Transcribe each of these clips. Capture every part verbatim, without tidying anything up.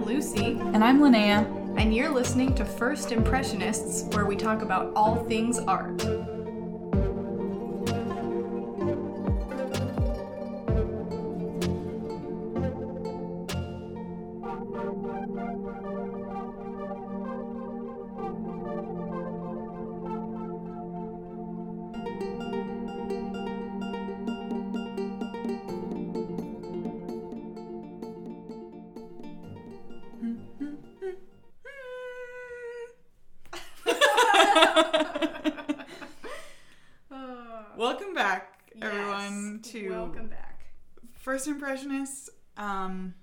I'm Lucy. And I'm Linnea. And you're listening to First Impressionists, where we talk about all things art. First Impressionists, um,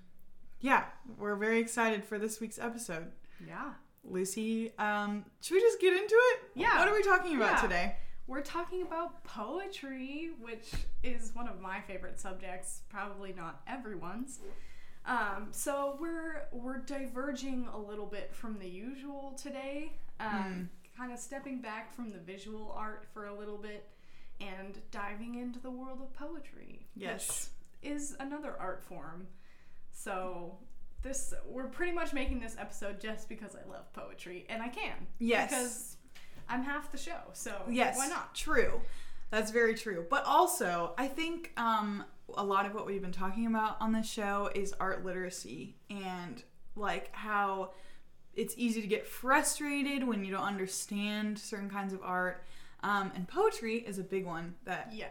yeah, we're very excited for this week's episode. Yeah. Lucy, um, should we just get into it? Yeah. What are we talking about yeah. today? We're talking about poetry, which is one of my favorite subjects, probably not everyone's. Um, so we're we're diverging a little bit from the usual today, um, mm. kind of stepping back from the visual art for a little bit and diving into the world of poetry. Yes. Is another art form. So this we're pretty much making this episode just because I love poetry, and I can. Yes. Because I'm half the show, so yes, why not? True. That's very true. But also, I think um, a lot of what we've been talking about on this show is art literacy, and like how it's easy to get frustrated when you don't understand certain kinds of art. Um, and poetry is a big one that yes.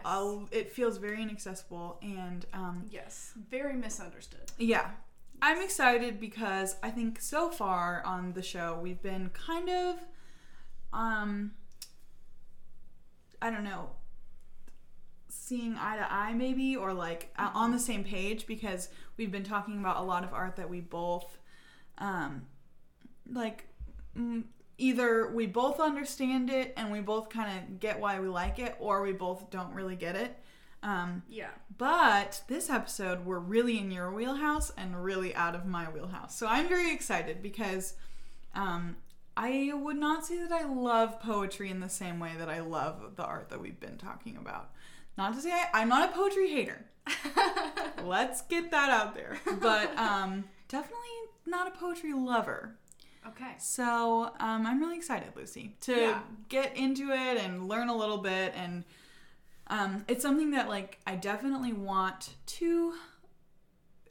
it feels very inaccessible and... Um, yes, very misunderstood. Yeah. I'm excited because I think so far on the show we've been kind of, um, I don't know, seeing eye to eye maybe, or like mm-hmm. on the same page, because we've been talking about a lot of art that we both, um, like... Mm, either we both understand it and we both kind of get why we like it, or we both don't really get it. Um, yeah. But this episode, we're really in your wheelhouse and really out of my wheelhouse. So I'm very excited because um, I would not say that I love poetry in the same way that I love the art that we've been talking about. Not to say I, I'm not a poetry hater. Let's get that out there. But um, definitely not a poetry lover. Okay. So um, I'm really excited, Lucy, to yeah. get into it and learn a little bit. And um, it's something that, like, I definitely want to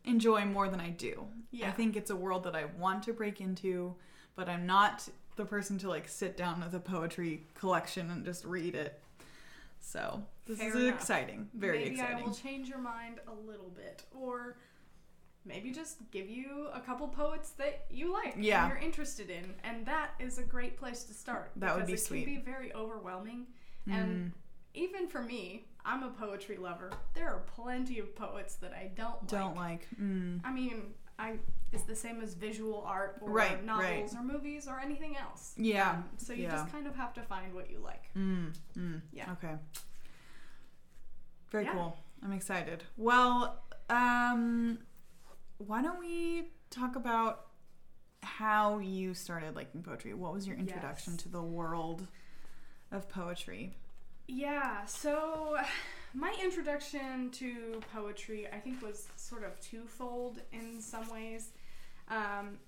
enjoy more than I do. Yeah. I think it's a world that I want to break into, but I'm not the person to, like, sit down with a poetry collection and just read it. So this Fair is enough. exciting. Very Maybe exciting. Maybe I will change your mind a little bit, or... maybe just give you a couple poets that you like yeah. and you're interested in. And that is a great place to start. That would be sweet. Because it can be very overwhelming. Mm. And even for me, I'm a poetry lover. There are plenty of poets that I don't like. Don't like. Mm. I mean, I it's the same as visual art or right, novels right. or movies or anything else. Yeah. Um, so you yeah. just kind of have to find what you like. Mm. Mm. Yeah. Okay. Very yeah. cool. I'm excited. Well, um... why don't we talk about how you started liking poetry? What was your introduction yes. to the world of poetry? Yeah, so my introduction to poetry, I think, was sort of twofold in some ways. Um,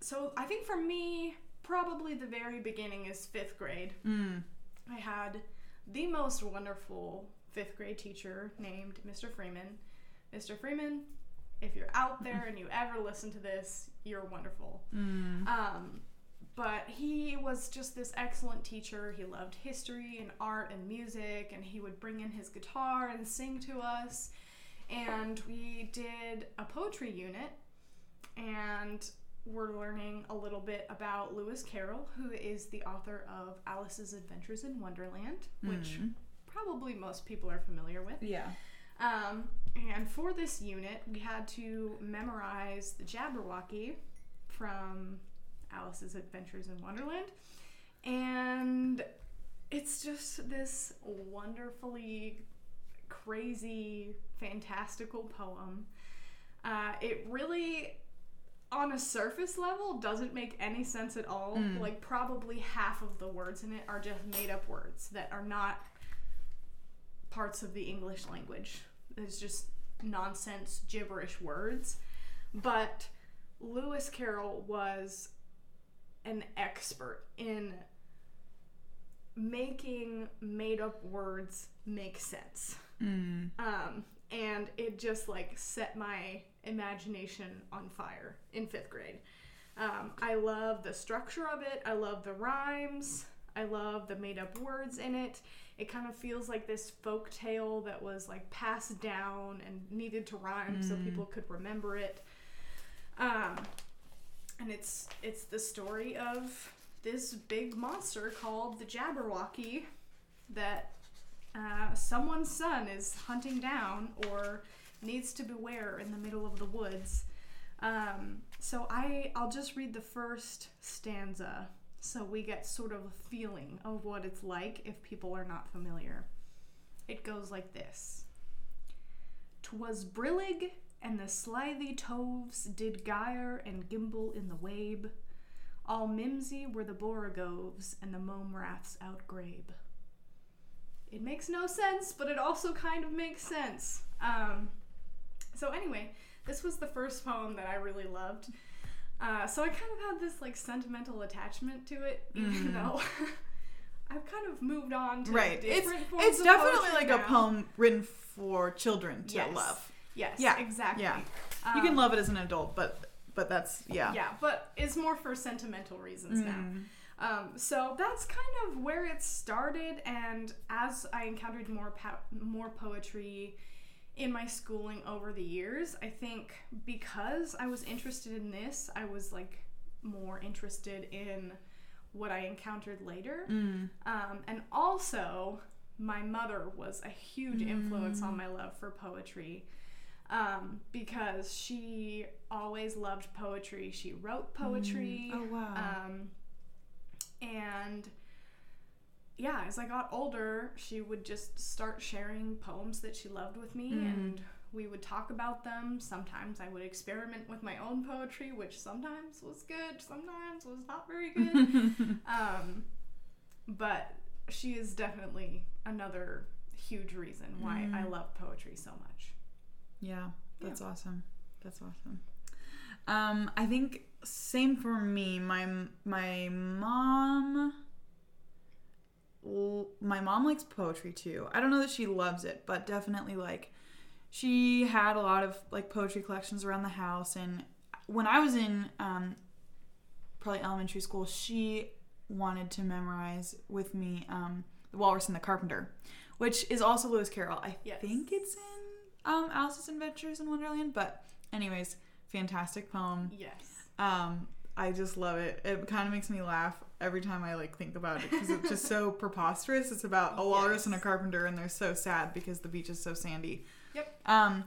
so I think for me, probably the very beginning is fifth grade. Mm. I had the most wonderful fifth grade teacher named Mister Freeman. Mister Freeman, if you're out there and you ever listen to this, you're wonderful. Mm. Um, but he was just this excellent teacher. He loved history and art and music, and he would bring in his guitar and sing to us. And we did a poetry unit, and we're learning a little bit about Lewis Carroll, who is the author of Alice's Adventures in Wonderland, which mm. probably most people are familiar with. Yeah. Um, and for this unit, we had to memorize the Jabberwocky from Alice's Adventures in Wonderland. And it's just this wonderfully crazy, fantastical poem. Uh, it really, on a surface level, doesn't make any sense at all. Mm. Like, probably half of the words in it are just made-up words that are not parts of the English language. It's just nonsense, gibberish words. But Lewis Carroll was an expert in making made-up words make sense. Mm. Um, and it just, like, set my imagination on fire in fifth grade. Um, I love the structure of it. I love the rhymes. I love the made-up words in it. It kind of feels like this folk tale that was, like, passed down and needed to rhyme mm. so people could remember it. Um, and it's it's the story of this big monster called the Jabberwocky that uh, someone's son is hunting down or needs to beware in the middle of the woods. Um, so I, I'll just read the first stanza so we get sort of a feeling of what it's like if people are not familiar. It goes like this. "'Twas brillig, and the slithy toves did gyre and gimble in the wabe. All mimsy were the borogoves, and the mome raths outgrabe." It makes no sense, but it also kind of makes sense. Um, so anyway, this was the first poem that I really loved. Uh, so I kind of had this, like, sentimental attachment to it, even mm. though I've kind of moved on to right. different it's, forms it's of poetry. It's definitely like now. A poem written for children to yes. love. Yes, yeah. exactly. Yeah. Um, you can love it as an adult, but... But that's, yeah. Yeah, but it's more for sentimental reasons mm. now. Um, so that's kind of where it started. And as I encountered more po- more poetry in my schooling over the years, I think because I was interested in this, I was, like, more interested in what I encountered later. Mm. Um, and also, my mother was a huge mm. influence on my love for poetry. Um, because she always loved poetry. She wrote poetry. Mm. Oh, wow. Um, and, yeah, as I got older, she would just start sharing poems that she loved with me, mm. and we would talk about them. Sometimes I would experiment with my own poetry, which sometimes was good, sometimes was not very good. um, but she is definitely another huge reason why mm. I love poetry so much. Yeah, that's yeah. awesome. That's awesome. Um, I think same for me. My my mom, my mom likes poetry too. I don't know that she loves it, but definitely, like, she had a lot of, like, poetry collections around the house. And when I was in um, probably elementary school, she wanted to memorize with me um, The Walrus and the Carpenter, which is also Lewis Carroll. I yes. think it's in. Um, Alice's Adventures in Wonderland, but anyways, fantastic poem. Yes. Um, I just love it. It kind of makes me laugh every time I, like, think about it because it's just so preposterous. It's about a walrus yes. and a carpenter, and they're so sad because the beach is so sandy. Yep. Um,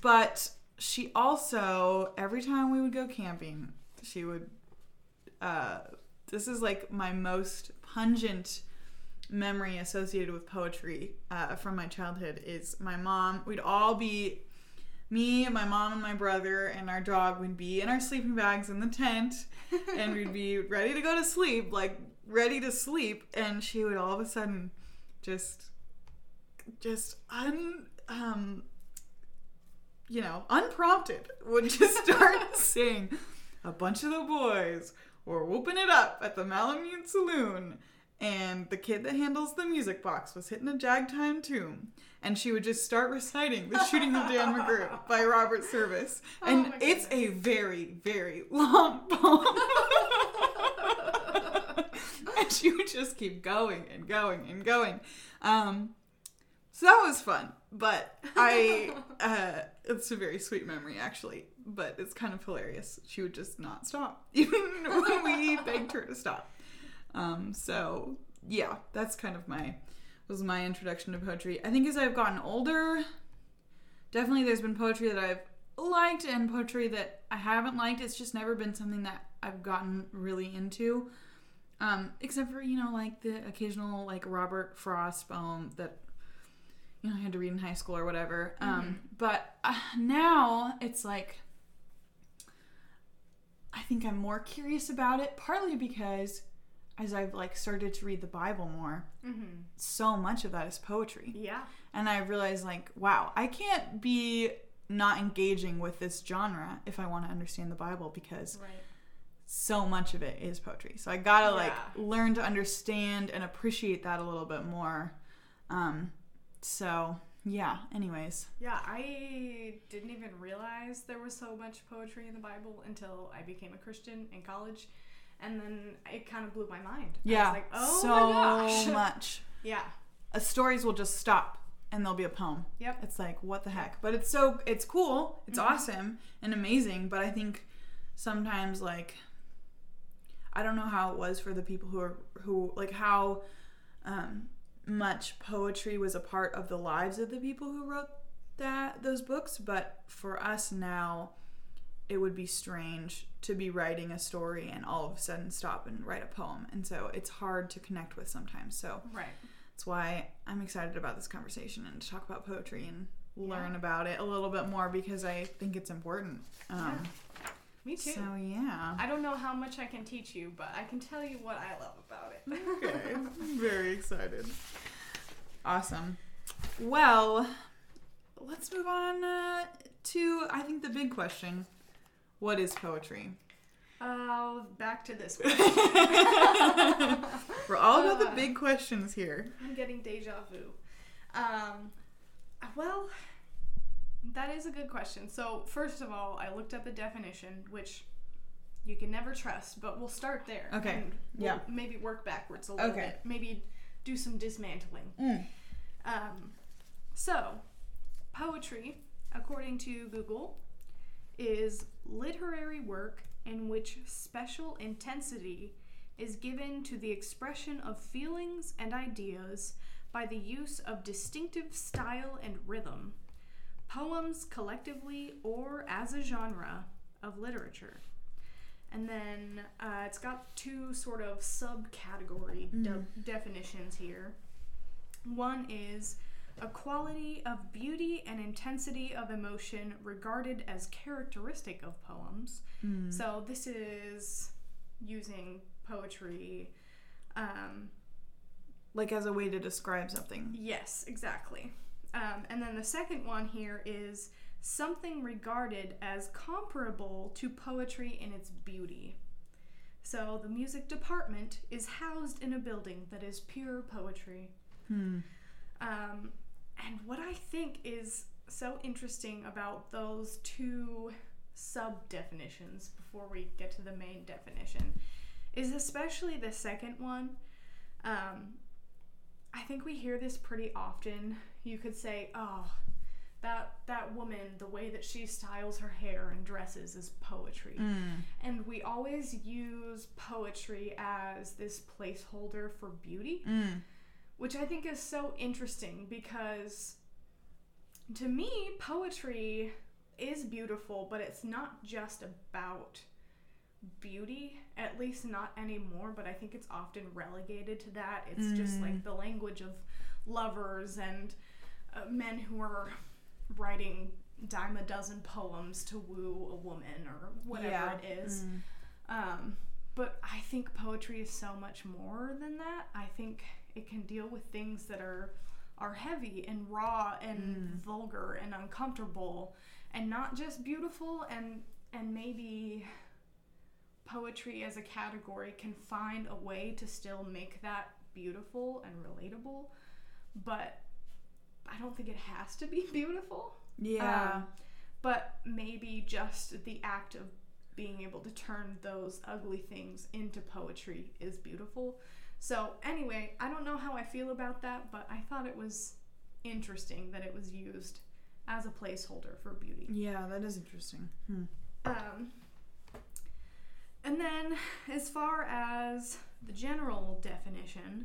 but she also, every time we would go camping, she would. Uh, this is, like, my most pungent memory associated with poetry uh, from my childhood is my mom. We'd all be, me and my mom and my brother and our dog would be in our sleeping bags in the tent, and we'd be ready to go to sleep, like ready to sleep. And she would all of a sudden just, just un, um, you know, unprompted would just start saying, "A bunch of the boys were whooping it up at the Malamute Saloon. And the kid that handles the music box was hitting a jag-time tune." And she would just start reciting The Shooting of Dan McGrew by Robert Service. Oh, and it's a very, very long poem. And she would just keep going and going and going. Um, so that was fun. But I, uh, it's a very sweet memory, actually. But it's kind of hilarious. She would just not stop, even when we begged her to stop. Um, so yeah, that's kind of my, was my introduction to poetry. I think as I've gotten older, definitely there's been poetry that I've liked and poetry that I haven't liked. It's just never been something that I've gotten really into. Um, except for, you know, like the occasional, like, Robert Frost poem that, you know, I had to read in high school or whatever. Mm-hmm. Um, but uh, now it's like, I think I'm more curious about it, partly because as I've, like, started to read the Bible more, mm-hmm. so much of that is poetry. Yeah. And I realized, like, wow, I can't be not engaging with this genre if I want to understand the Bible, because right. so much of it is poetry. So I gotta yeah. like learn to understand and appreciate that a little bit more. Um, so yeah, anyways. Yeah, I didn't even realize there was so much poetry in the Bible until I became a Christian in college. And then it kind of blew my mind. Yeah. I was like, oh so my gosh. So much. Yeah. Uh, stories will just stop and there'll be a poem. Yep. It's like, what the heck? But it's so, it's cool. It's mm-hmm. awesome and amazing. But I think sometimes, like, I don't know how it was for the people who are, who, like, how um, much poetry was a part of the lives of the people who wrote that those books. But for us now, it would be strange to be writing a story and all of a sudden stop and write a poem. And so it's hard to connect with sometimes. So right. that's why I'm excited about this conversation and to talk about poetry and learn yeah. about it a little bit more, because I think it's important. Um, yeah. Me too. So yeah. I don't know how much I can teach you, but I can tell you what I love about it. Okay. I'm very excited. Awesome. Well, let's move on uh, to, I think, the big question. What is poetry? Oh, uh, back to this question. We're all about uh, the big questions here. I'm getting deja vu. Um, well, that is a good question. So, first of all, I looked up a definition, which you can never trust, but we'll start there. Okay. And we'll yeah. maybe work backwards a little okay. bit. Maybe do some dismantling. Mm. Um, so, poetry, according to Google, is literary work in which special intensity is given to the expression of feelings and ideas by the use of distinctive style and rhythm, poems collectively or as a genre of literature. And then uh, it's got two sort of subcategory mm. de- definitions here. One is a quality of beauty and intensity of emotion regarded as characteristic of poems. Mm. So this is using poetry um, like as a way to describe something. Yes, exactly. Um, and then the second one here is something regarded as comparable to poetry in its beauty. So the music department is housed in a building that is pure poetry. Hmm. Um, And what I think is so interesting about those two sub-definitions, before we get to the main definition, is especially the second one. Um, I think we hear this pretty often. You could say, oh, that that woman, the way that she styles her hair and dresses is poetry. Mm. And we always use poetry as this placeholder for beauty. Mm. Which I think is so interesting, because to me, poetry is beautiful, but it's not just about beauty, at least not anymore, but I think it's often relegated to that. It's mm. just like the language of lovers and uh, men who are writing dime a dozen poems to woo a woman or whatever yeah. it is. Mm. Um, but I think poetry is so much more than that. I think it can deal with things that are are heavy and raw and mm. vulgar and uncomfortable, and not just beautiful. And and maybe poetry as a category can find a way to still make that beautiful and relatable, but I don't think it has to be beautiful. Yeah. Um, but maybe just the act of being able to turn those ugly things into poetry is beautiful. So anyway, I don't know how I feel about that, but I thought it was interesting that it was used as a placeholder for beauty. Yeah, that is interesting. Hmm. Um, and then as far as the general definition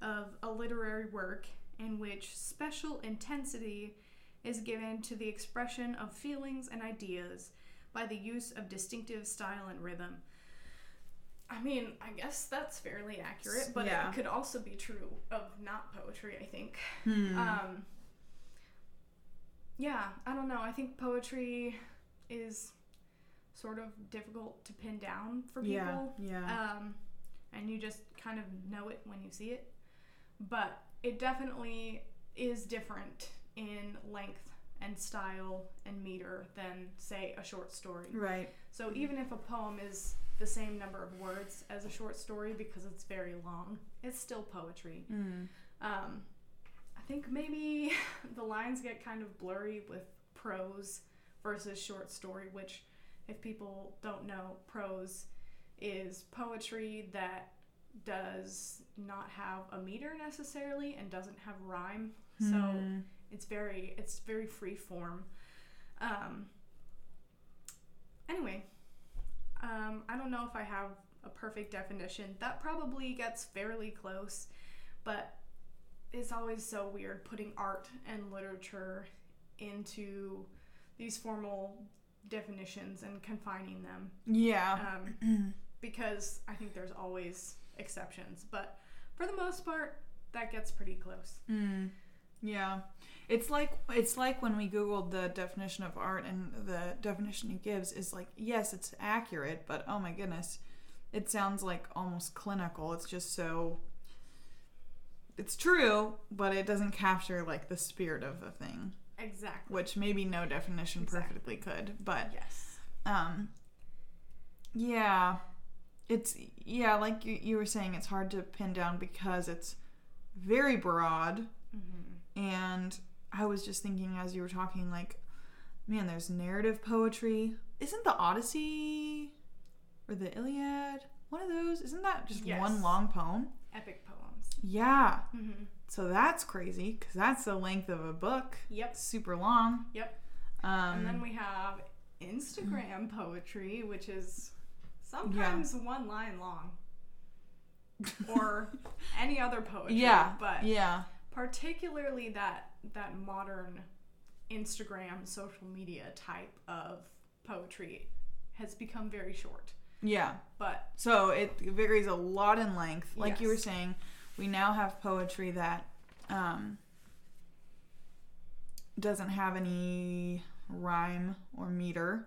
of a literary work in which special intensity is given to the expression of feelings and ideas by the use of distinctive style and rhythm. I mean, I guess that's fairly accurate, but yeah. it could also be true of not poetry, I think. Hmm. Um, yeah, I don't know. I think poetry is sort of difficult to pin down for people. Yeah, yeah. Um, and you just kind of know it when you see it. But it definitely is different in length and style and meter than, say, a short story. Right. So even if a poem is the same number of words as a short story, because it's very long, it's still poetry. Mm. Um, I think maybe the lines get kind of blurry with prose versus short story, which, if people don't know, prose is poetry that does not have a meter necessarily and doesn't have rhyme. Mm. So it's very it's very free form. Um, anyway, um, I don't know if I have a perfect definition. That probably gets fairly close, but it's always so weird putting art and literature into these formal definitions and confining them. Yeah. Um, because I think there's always exceptions, but for the most part, that gets pretty close. Mm. Yeah. It's like it's like when we Googled the definition of art, and the definition it gives is like, yes, it's accurate, but oh my goodness, it sounds like almost clinical. It's just so, it's true, but it doesn't capture like the spirit of the thing. Exactly. Which maybe no definition exactly. perfectly could, but yes. Um, yeah. It's, yeah, like you, you were saying, it's hard to pin down because it's very broad. Mm-hmm. And I was just thinking as you were talking, like, man, there's narrative poetry. Isn't the Odyssey or the Iliad one of those? Isn't that just yes. one long poem? Epic poems. Yeah. Mm-hmm. So that's crazy, because that's the length of a book. Yep. Super long. Yep. Um, and then we have Instagram poetry, which is sometimes yeah. one line long. Or any other poetry. Yeah. But yeah. particularly that that modern Instagram social media type of poetry has become very short. Yeah. But so it varies a lot in length. Like yes. you were saying, we now have poetry that um, doesn't have any rhyme or meter,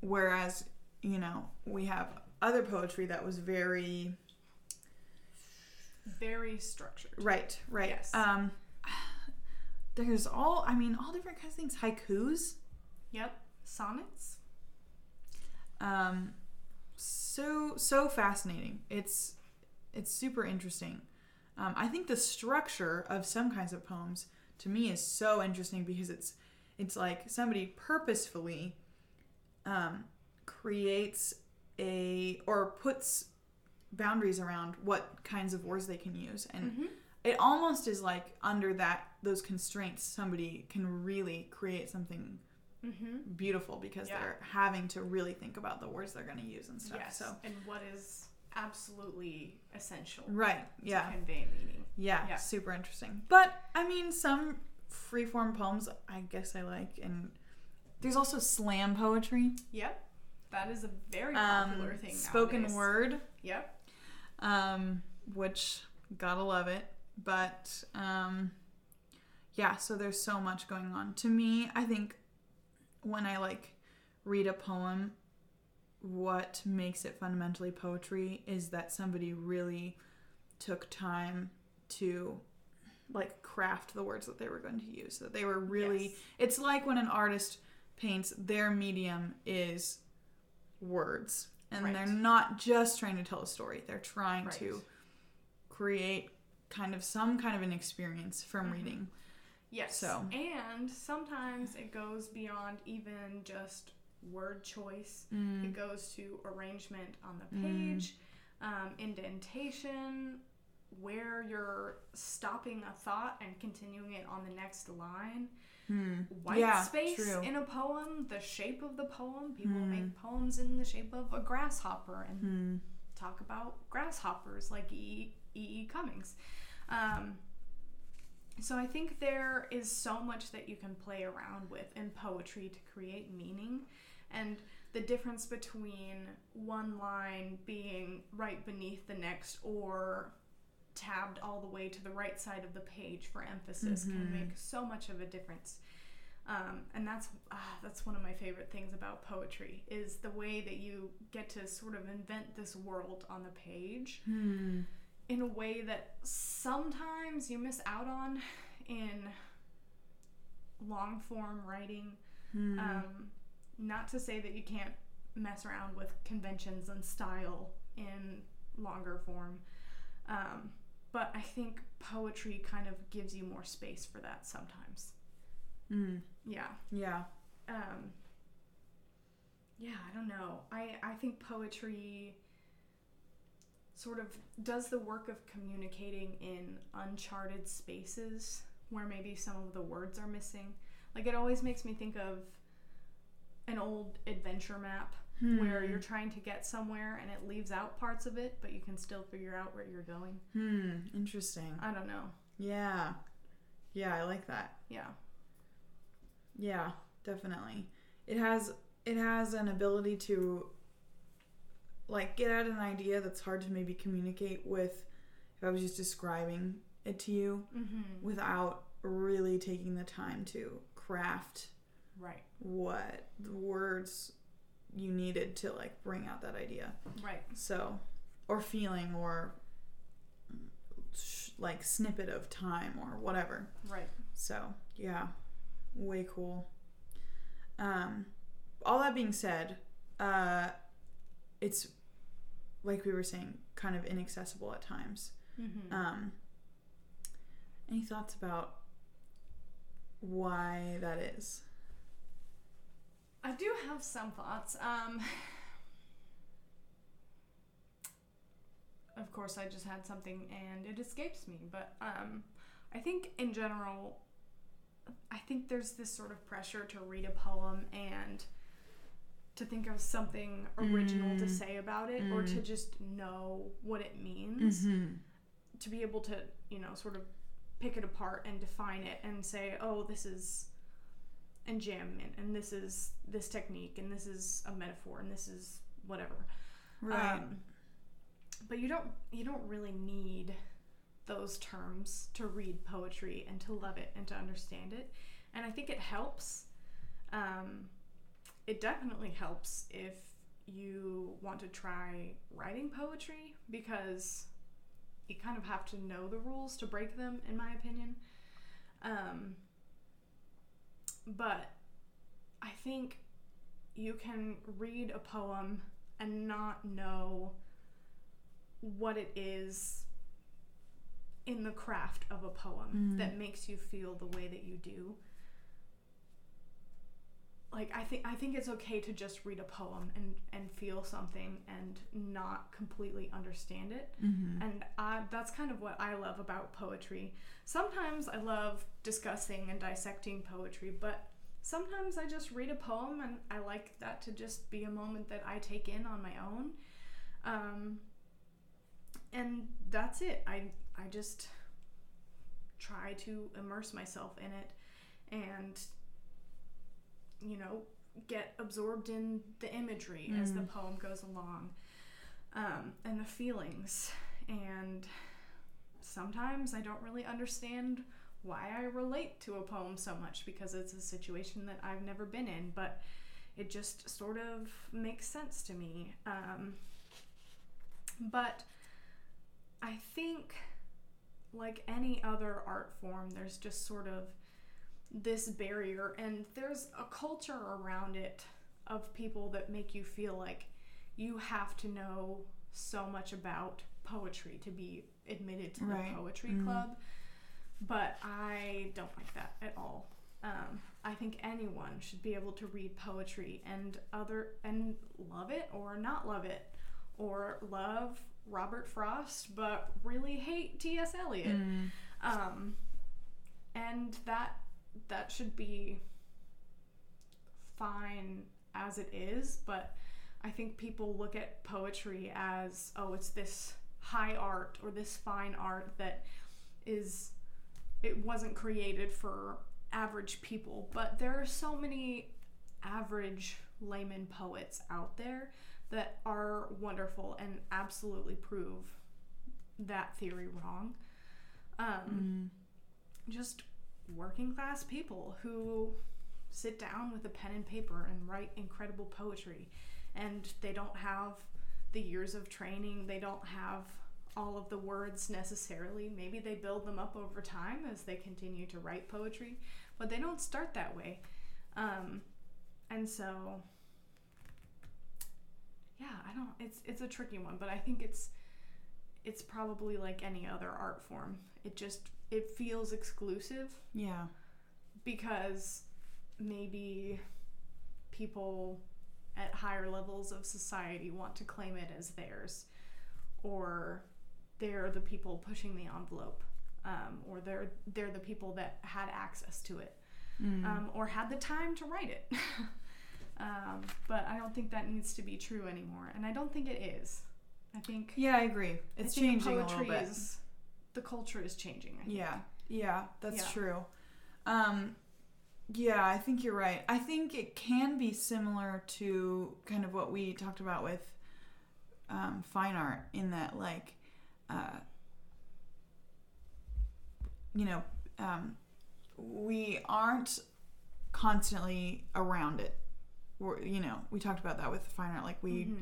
whereas, you know, we have other poetry that was very... very structured. Right, right. Yes. Um, there's all, I mean, all different kinds of things. Haikus. Yep. Sonnets. Um, so, so fascinating. It's... It's super interesting. Um, I think the structure of some kinds of poems to me is so interesting because it's it's like somebody purposefully um, creates a or puts boundaries around what kinds of words they can use, and mm-hmm. it almost is like under that those constraints somebody can really create something mm-hmm. beautiful because yeah. they're having to really think about the words they're going to use and stuff. Yes. So and what is absolutely essential, right? Yeah, to convey meaning. Yeah, yeah, super interesting. But I mean, some freeform poems, I guess I like, and there's also slam poetry. Yep, that is a very popular um, thing. Spoken nowadays. Word. Yep. Um, which gotta love it. But um, yeah. So there's so much going on. To me, I think when I like read a poem, what makes it fundamentally poetry is that somebody really took time to like craft the words that they were going to use, that they were really yes. It's like when an artist paints, their medium is words, and right. they're not just trying to tell a story, they're trying right. to create kind of some kind of an experience from mm-hmm. reading. Yes. So and sometimes it goes beyond even just word choice. Mm. It goes to arrangement on the page, mm. um, indentation, where you're stopping a thought and continuing it on the next line, mm. white yeah, space true. In a poem, the shape of the poem. People mm. make poems in the shape of a grasshopper and mm. talk about grasshoppers like E. E. Cummings. Um, so I think there is so much that you can play around with in poetry to create meaning. And the difference between one line being right beneath the next or tabbed all the way to the right side of the page for emphasis mm-hmm. can make so much of a difference. Um, and that's uh, that's one of my favorite things about poetry, is the way that you get to sort of invent this world on the page mm. in a way that sometimes you miss out on in long form writing. Hmm. Um, not to say that you can't mess around with conventions and style in longer form. Um, but I think poetry kind of gives you more space for that sometimes. Mm. Yeah. Yeah. Um, yeah, I don't know. I, I think poetry sort of does the work of communicating in uncharted spaces where maybe some of the words are missing. Like, it always makes me think of an old adventure map hmm. where you're trying to get somewhere and it leaves out parts of it, but you can still figure out where you're going. Hmm. Interesting. I don't know. Yeah. Yeah, I like that. Yeah. Yeah, definitely. It has it has an ability to, like, get at an idea that's hard to maybe communicate with if I was just describing it to you mm-hmm. without really taking the time to craft right. what the words you needed to, like, bring out that idea. Right. So, or feeling or, like, snippet of time or whatever. Right. So, yeah. Way cool. Um, all that being said, uh, it's, like we were saying, kind of inaccessible at times. Mm-hmm. Um, any thoughts about why that is? I do have some thoughts. Um, of course, I just had something and it escapes me. But um, I think in general... I think there's this sort of pressure to read a poem and to think of something original mm. to say about it mm. or to just know what it means. Mm-hmm. To be able to, you know, sort of pick it apart and define it and say, oh, this is a gem and, and this is this technique and this is a metaphor and this is whatever. Right. Um, but you don't you don't really need... those terms to read poetry and to love it and to understand it. And I think it helps. Um, it definitely helps if you want to try writing poetry, because you kind of have to know the rules to break them, in my opinion. Um, but I think you can read a poem and not know what it is in the craft of a poem mm. that makes you feel the way that you do. Like, I think I think it's okay to just read a poem and, and feel something and not completely understand it. Mm-hmm. And I, that's kind of what I love about poetry. Sometimes I love discussing and dissecting poetry, but sometimes I just read a poem and I like that to just be a moment that I take in on my own. Um, and that's it. I I just try to immerse myself in it and, you know, get absorbed in the imagery mm. as the poem goes along, um, and the feelings. And sometimes I don't really understand why I relate to a poem so much, because it's a situation that I've never been in, but it just sort of makes sense to me. Um, but I think... like any other art form, there's just sort of this barrier, and there's a culture around it of people that make you feel like you have to know so much about poetry to be admitted to right. the poetry mm-hmm. club. But I don't like that at all. Um, I think anyone should be able to read poetry and other and love it or not love it, or love Robert Frost, but really hate T S Eliot. Mm. Um, and that that should be fine as it is, but I think people look at poetry as, oh, it's this high art or this fine art that is, it wasn't created for average people, but there are so many average layman poets out there that are wonderful and absolutely prove that theory wrong. Um, mm. Just working class people who sit down with a pen and paper and write incredible poetry, and they don't have the years of training, they don't have all of the words necessarily. Maybe they build them up over time as they continue to write poetry, but they don't start that way. Um, and so, yeah, I don't, it's, it's a tricky one, but I think it's, it's probably like any other art form. It just, it feels exclusive. Yeah. Because maybe people at higher levels of society want to claim it as theirs, or they're the people pushing the envelope, um, or they're they're the people that had access to it, mm. um, or had the time to write it. um, but I don't think that needs to be true anymore, and I don't think it is. I think yeah, I agree. It's I think changing a little bit. Is, the culture is changing. I think. Yeah, yeah, that's yeah. true. Um, yeah, I think you're right. I think it can be similar to kind of what we talked about with um, fine art, in that, like, uh, you know, um, we aren't constantly around it. We're, you know, we talked about that with fine art. Like, we mm-hmm.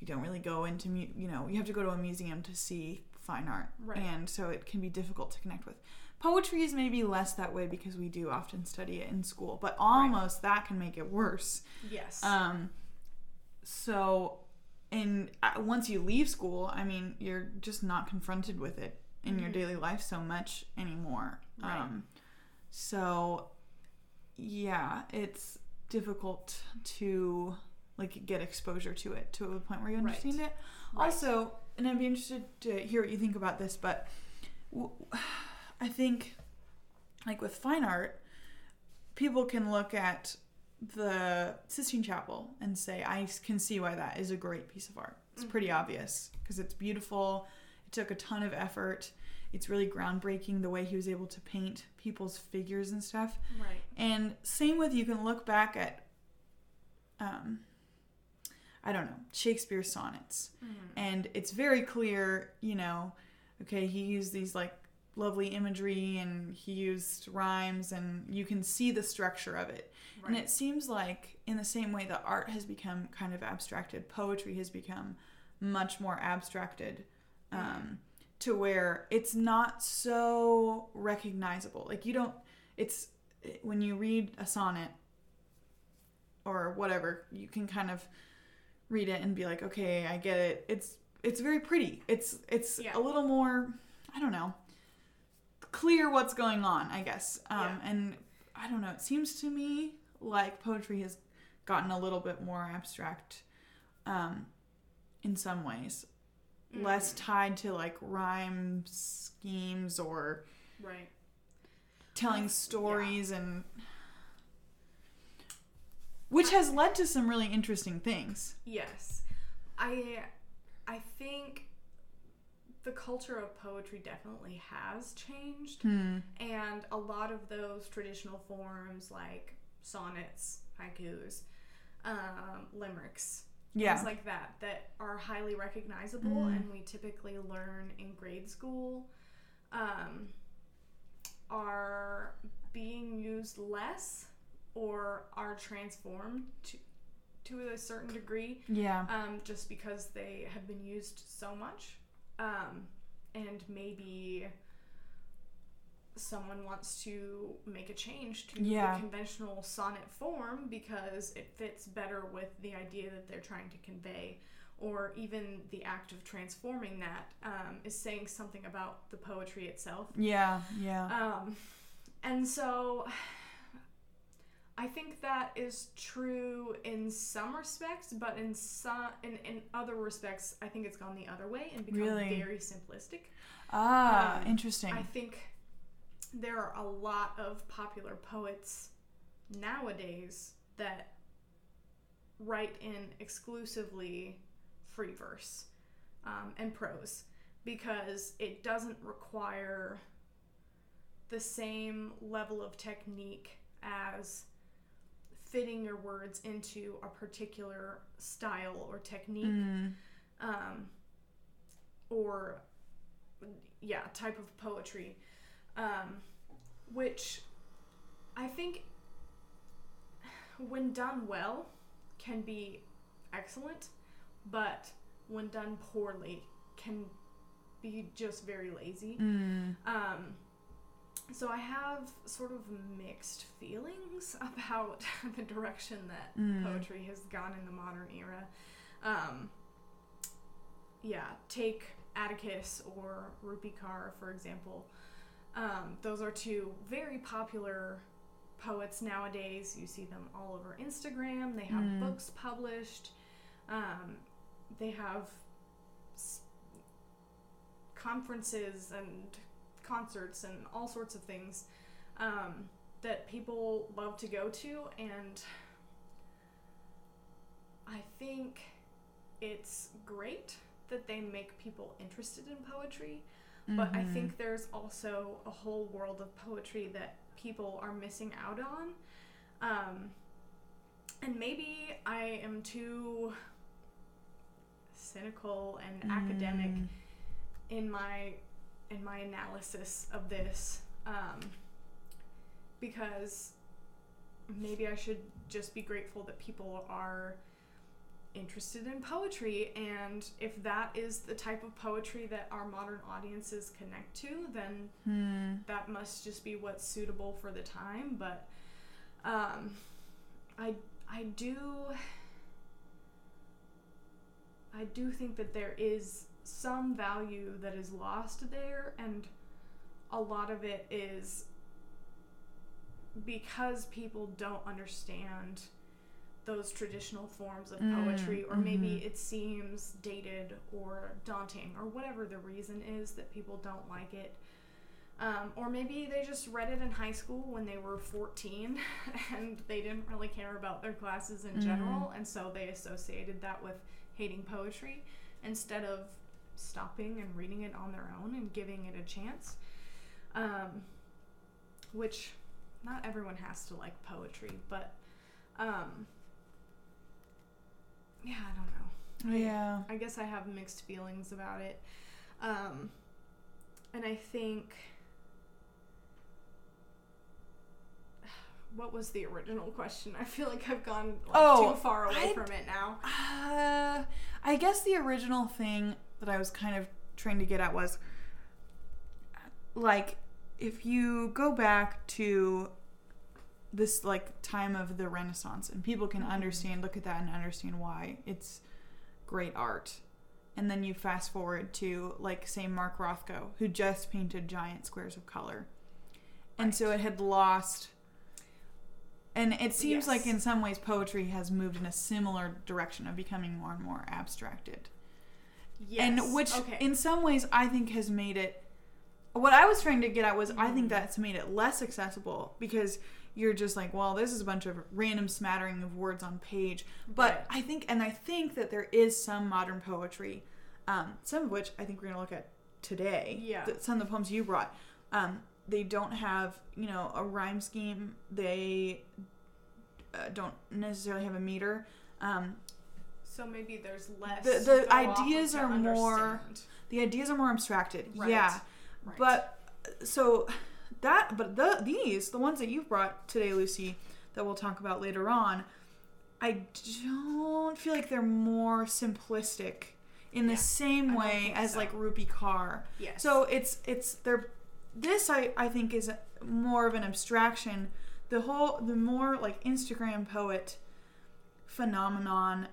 we don't really go into, mu- you know, you have to go to a museum to see fine art. Right. And so it can be difficult to connect with. Poetry is maybe less that way because we do often study it in school, but almost right. that can make it worse. Yes. Um. So, and once you leave school, I mean, you're just not confronted with it in mm-hmm. your daily life so much anymore. Right. Um. So, yeah, it's difficult to like get exposure to it to a point where you understand right. it. Right. Also, and I'd be interested to hear what you think about this, but. W- I think, like with fine art, people can look at the Sistine Chapel and say, I can see why that is a great piece of art. It's mm-hmm. pretty obvious because it's beautiful. It took a ton of effort. It's really groundbreaking the way he was able to paint people's figures and stuff. Right. And same with, you can look back at, um, I don't know, Shakespeare's sonnets. Mm-hmm. And it's very clear, you know, okay, he used these like, lovely imagery, and he used rhymes, and you can see the structure of it. Right. And it seems like in the same way that art has become kind of abstracted, poetry has become much more abstracted, um, mm-hmm. to where it's not so recognizable. Like you don't, it's, when you read a sonnet or whatever, you can kind of read it and be like, okay, I get it. It's, it's very pretty. It's, it's yeah. a little more, I don't know. Clear what's going on, I guess. Um, yeah. And I don't know, it seems to me like poetry has gotten a little bit more abstract um, in some ways. Mm. Less tied to like rhyme schemes or right. telling That's, stories yeah. and... Which has led to some really interesting things. Yes. I I think... The culture of poetry definitely has changed, mm. and a lot of those traditional forms like sonnets, haikus, um, limericks, yeah. things like that, that are highly recognizable, mm. and we typically learn in grade school, um, are being used less or are transformed to to a certain degree, yeah, um, just because they have been used so much. Um, and maybe someone wants to make a change to yeah. the conventional sonnet form because it fits better with the idea that they're trying to convey, or even the act of transforming that um, is saying something about the poetry itself. Yeah, yeah. Um, and so I think that is true in some respects, but in some in, in other respects, I think it's gone the other way and become really? very simplistic. Ah, um, interesting. I think there are a lot of popular poets nowadays that write in exclusively free verse um, and prose, because it doesn't require the same level of technique as fitting your words into a particular style or technique, mm. um, or yeah, type of poetry, um, which I think, when done well, can be excellent, but when done poorly, can be just very lazy. Mm. Um, so I have sort of mixed feelings about the direction that mm. poetry has gone in the modern era. Um, yeah, take Atticus or Rupi Kaur, for example. Um, those are two very popular poets nowadays. You see them all over Instagram. They have mm. books published. Um, they have s- conferences and concerts and all sorts of things um, that people love to go to. And I think it's great that they make people interested in poetry. Mm-hmm. But I think there's also a whole world of poetry that people are missing out on. Um, and maybe I am too cynical and mm. academic in my in my analysis of this, um, because maybe I should just be grateful that people are interested in poetry, and if that is the type of poetry that our modern audiences connect to, then hmm. that must just be what's suitable for the time. But um, I I do I do think that there is some value that is lost there, and a lot of it is because people don't understand those traditional forms of poetry, mm, or maybe mm-hmm. it seems dated or daunting or whatever the reason is that people don't like it. Um, or maybe they just read it in high school when they were fourteen and they didn't really care about their classes in mm-hmm. general, and so they associated that with hating poetry instead of stopping and reading it on their own and giving it a chance. Um, which not everyone has to like poetry, but um, yeah, I don't know. I, yeah. I guess I have mixed feelings about it. Um, and I think... What was the original question? I feel like I've gone like, oh, too far away I'd, from it now. Uh, I guess the original thing that I was kind of trying to get at was, like, if you go back to this like time of the Renaissance, and people can understand, look at that and understand why it's great art. And then you fast forward to like say Mark Rothko, who just painted giant squares of color. And right. so it had lost, and it seems yes. like in some ways poetry has moved in a similar direction of becoming more and more abstracted. Yes. And which okay. in some ways I think has made it, what I was trying to get at was mm. I think that's made it less accessible, because you're just like, well, this is a bunch of random smattering of words on page. But right. I think, and I think that there is some modern poetry, um, some of which I think we're going to look at today. Yeah. Some of the poems you brought. Um, they don't have, you know, a rhyme scheme. They uh, don't necessarily have a meter. Um, so maybe there's less. The, the ideas are more, the ideas are more abstracted. Right. Yeah. Right. But, so... That, but the, these, the ones that you've brought today, Lucy, that we'll talk about later on, I don't feel like they're more simplistic in yeah, the same way as so. like Rupi Kaur. Yes. So it's, it's, they're, this I, I think is more of an abstraction. The whole, the more like Instagram poet phenomenon,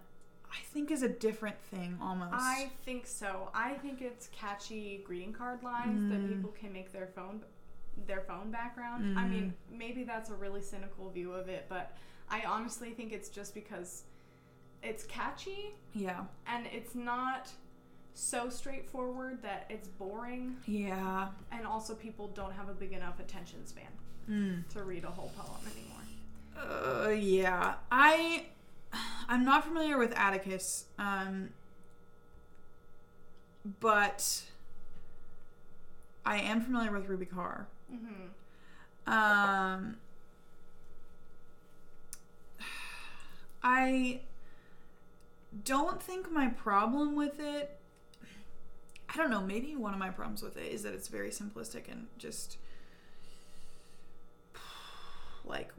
I think is a different thing almost. I think so. I think it's catchy greeting card lines mm. that people can make their phone their phone background. Mm. I mean, maybe that's a really cynical view of it, but I honestly think it's just because it's catchy. Yeah. And it's not so straightforward that it's boring. Yeah. And also people don't have a big enough attention span mm. to read a whole poem anymore. Uh, yeah. I, I'm not familiar with Atticus, um, but I am familiar with Rupi Kaur. Mm-hmm. Um, I don't think my problem with it, I don't know, maybe one of my problems with it is that it's very simplistic and just, like,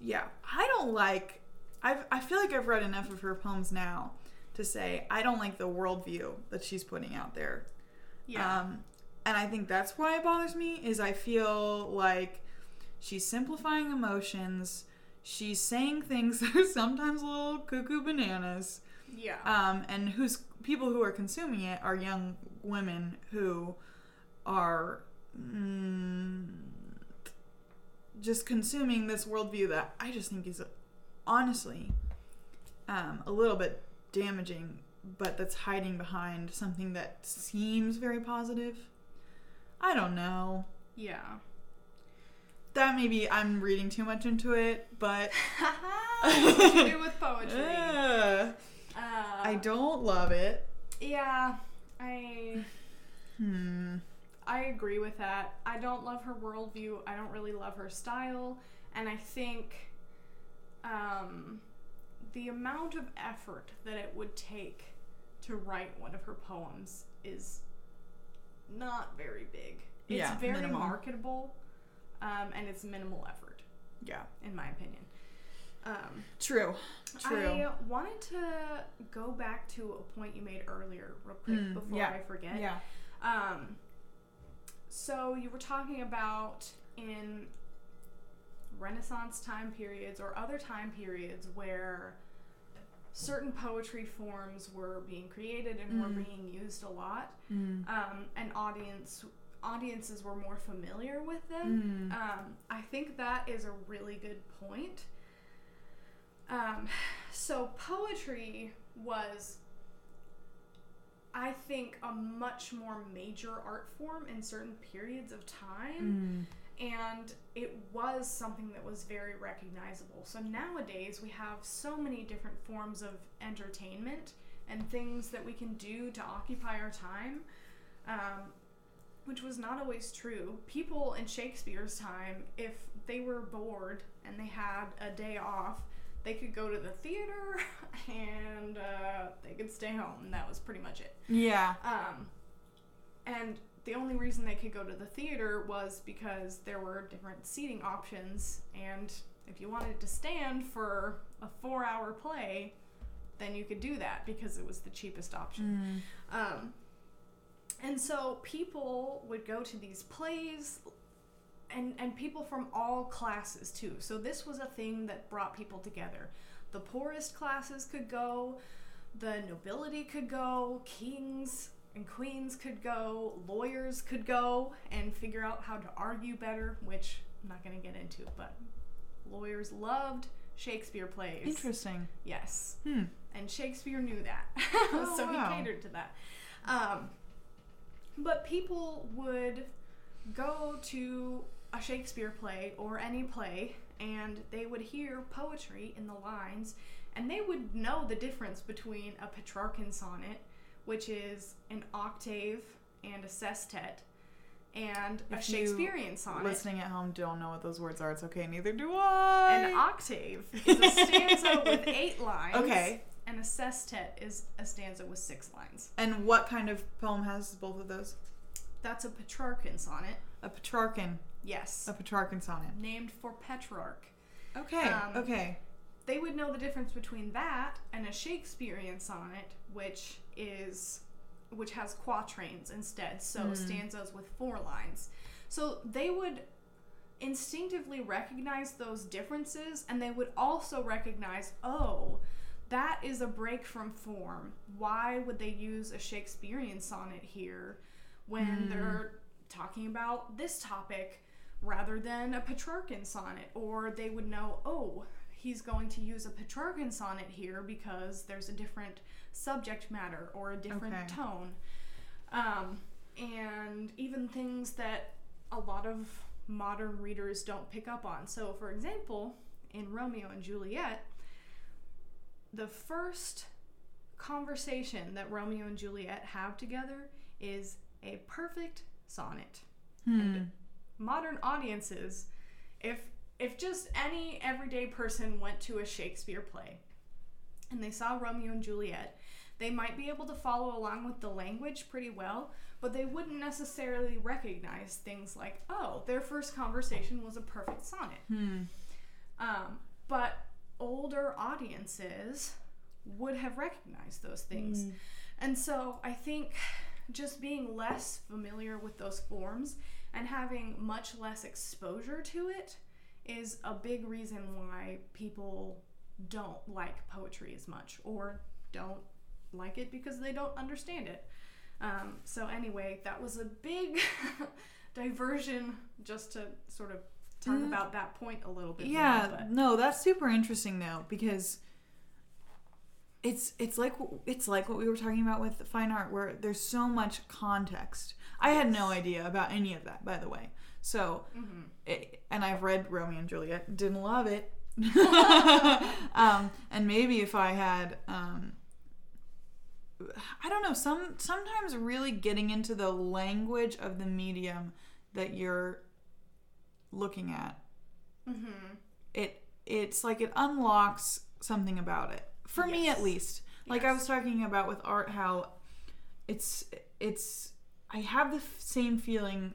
yeah. I don't like, I've, I feel like I've read enough of her poems now to say I don't like the worldview that she's putting out there. Yeah. Um, and I think that's why it bothers me, is I feel like she's simplifying emotions. She's saying things that are sometimes a little cuckoo bananas. Yeah. Um, and who's people who are consuming it are young women who are mm, just consuming this worldview that I just think is honestly um, a little bit damaging, but that's hiding behind something that seems very positive. I don't know. Yeah. That maybe I'm reading too much into it, but... What do you do with poetry? Uh, I don't love it. Yeah, I... Hmm. I agree with that. I don't love her worldview. I don't really love her style. And I think um, the amount of effort that it would take to write one of her poems is not very big. It's yeah, very minimal. marketable. Um, and it's minimal effort. Yeah. In my opinion. Um, True. True. I wanted to go back to a point you made earlier real quick mm, before yeah. I forget. Yeah. Um, so you were talking about in Renaissance time periods or other time periods where certain poetry forms were being created and mm. were being used a lot. Mm. Um, an audience... audiences were more familiar with them. Mm. Um, I think that is a really good point. Um, so poetry was, I think, a much more major art form in certain periods of time. Mm. And it was something that was very recognizable. So nowadays we have so many different forms of entertainment and things that we can do to occupy our time. Um, Which was not always true. People in Shakespeare's time, if they were bored and they had a day off, they could go to the theater and uh, they could stay home. And that was pretty much it. Yeah. Um, and the only reason they could go to the theater was because there were different seating options. And if you wanted to stand for a four-hour play, then you could do that because it was the cheapest option. Mm. Um And so people would go to these plays, and, and people from all classes, too. So this was a thing that brought people together. The poorest classes could go, the nobility could go, kings and queens could go, lawyers could go and figure out how to argue better, which I'm not going to get into, but lawyers loved Shakespeare plays. Interesting. Yes. Hmm. And Shakespeare knew that. Oh, so wow. He catered to that. Um... But people would go to a Shakespeare play or any play, and they would hear poetry in the lines, and they would know the difference between a Petrarchan sonnet, which is an octave and a sestet, and if a Shakespearean sonnet. Listening at home don't know what those words are. It's okay. Neither do I. An octave is a stanza with eight lines. Okay. And a sestet is a stanza with six lines. And what kind of poem has both of those? That's a Petrarchan sonnet. A Petrarchan. Yes. A Petrarchan sonnet. Named for Petrarch. Okay, um, okay. They would know the difference between that and a Shakespearean sonnet, which is, which has quatrains instead, so mm. stanzas with four lines. So they would instinctively recognize those differences, and they would also recognize, oh... that is a break from form. Why would they use a Shakespearean sonnet here when mm. they're talking about this topic rather than a Petrarchan sonnet? Or they would know, oh, he's going to use a Petrarchan sonnet here because there's a different subject matter or a different okay. tone. Um, and even things that a lot of modern readers don't pick up on. So, for example, in Romeo and Juliet, the first conversation that Romeo and Juliet have together is a perfect sonnet. Hmm. And modern audiences, if if just any everyday person went to a Shakespeare play and they saw Romeo and Juliet, they might be able to follow along with the language pretty well, but they wouldn't necessarily recognize things like, oh, their first conversation was a perfect sonnet. Hmm. Um, but... older audiences would have recognized those things. Mm. And so I think just being less familiar with those forms and having much less exposure to it is a big reason why people don't like poetry as much, or don't like it because they don't understand it. Um, so anyway, that was a big diversion just to sort of talk mm. about that point a little bit. Yeah, more, but. No, that's super interesting though, because it's it's like it's like what we were talking about with fine art, where there's so much context. I had no idea about any of that, by the way. So, mm-hmm. it, and I've read Romeo and Juliet, didn't love it. um, and maybe if I had, um, I don't know, some sometimes really getting into the language of the medium that you're looking at, mm-hmm. it it's like it unlocks something about it. For yes. me, at least. Like yes. I was talking about with art, how it's it's I have the f- same feeling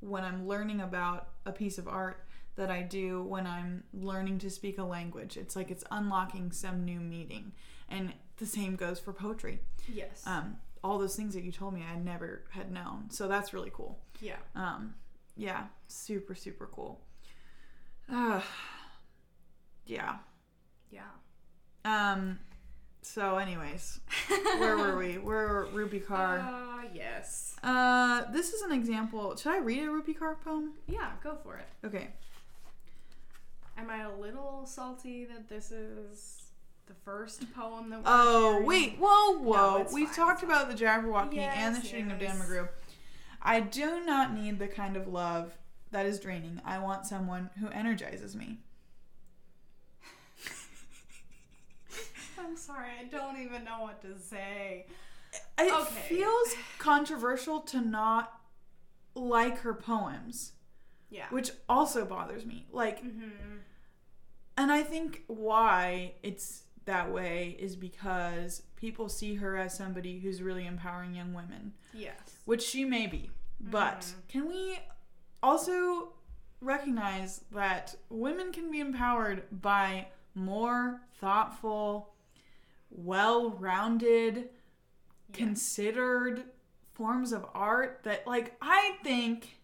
when I'm learning about a piece of art that I do when I'm learning to speak a language. It's like it's unlocking some new meaning. And the same goes for poetry. Yes. Um, all those things that you told me I never had known. So that's really cool. Yeah. Um, yeah. Super, super cool. Uh, yeah. Yeah. Um, so anyways, where were we? Where were Rupi Kaur? Ah, uh, yes. Uh, this is an example. Should I read a Rupi Kaur poem? Yeah, go for it. Okay. Am I a little salty that this is the first poem that we're Oh, sharing? wait. Whoa, whoa. No, We've fine, talked about fine. the Jabberwocky yes, and the Shooting yes. of Dan McGrew. I do not need the kind of love that is draining. I want someone who energizes me. I'm sorry, I don't even know what to say. It okay. feels controversial to not like her poems. Yeah. Which also bothers me. Like, mm-hmm. and I think why it's that way is because people see her as somebody who's really empowering young women. Yes. Which she may be. Mm-hmm. But can we also recognize that women can be empowered by more thoughtful, well-rounded, yes. considered forms of art that, like, I think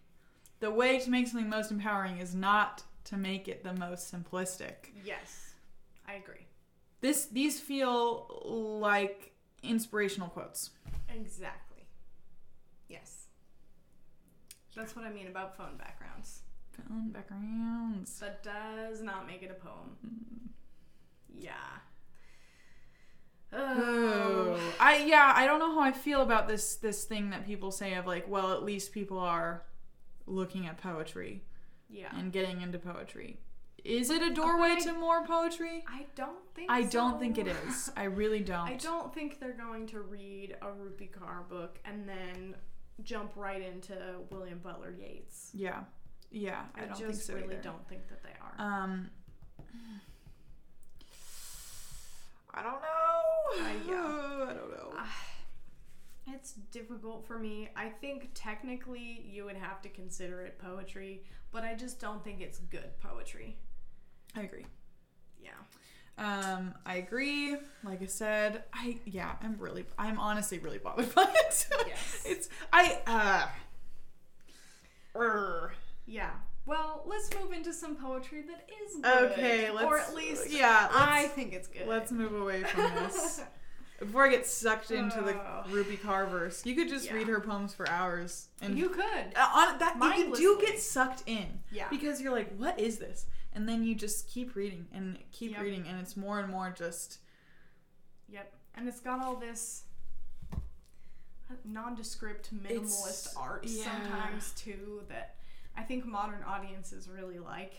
the way to make something most empowering is not to make it the most simplistic. Yes, I agree. This These feel like inspirational quotes. Exactly. Yes. That's what I mean about phone backgrounds. Phone backgrounds. That does not make it a poem. Mm. Yeah. Oh. oh. I yeah, I don't know how I feel about this this thing that people say of like, well, at least people are looking at poetry. Yeah. And getting into poetry. Is it a doorway okay. to more poetry? I don't think I so. I don't think it is. I really don't. I don't think they're going to read a Rupi Kaur book and then jump right into William Butler Yeats. Yeah. Yeah, I, I don't think so either. I just really don't think that they are. Um I don't know. Uh, yeah. I don't know. Uh, it's difficult for me. I think technically you would have to consider it poetry, but I just don't think it's good poetry. I agree. Yeah. Um, I agree. Like I said, I yeah, I'm really, I'm honestly really bothered by it. Yes. It's I uh. Urgh. Yeah. Well, let's move into some poetry that is good. Okay, let's... Or at least yeah, I think it's good. Let's move away from this. Before I get sucked into the Rupi Kaur verse. You could just yeah. read her poems for hours. And you could. On, that, you do get sucked in. Yeah. Because you're like, what is this? And then you just keep reading and keep yep. reading, and it's more and more just... Yep. And it's got all this nondescript minimalist it's, art yeah. sometimes, too, that... I think modern audiences really like.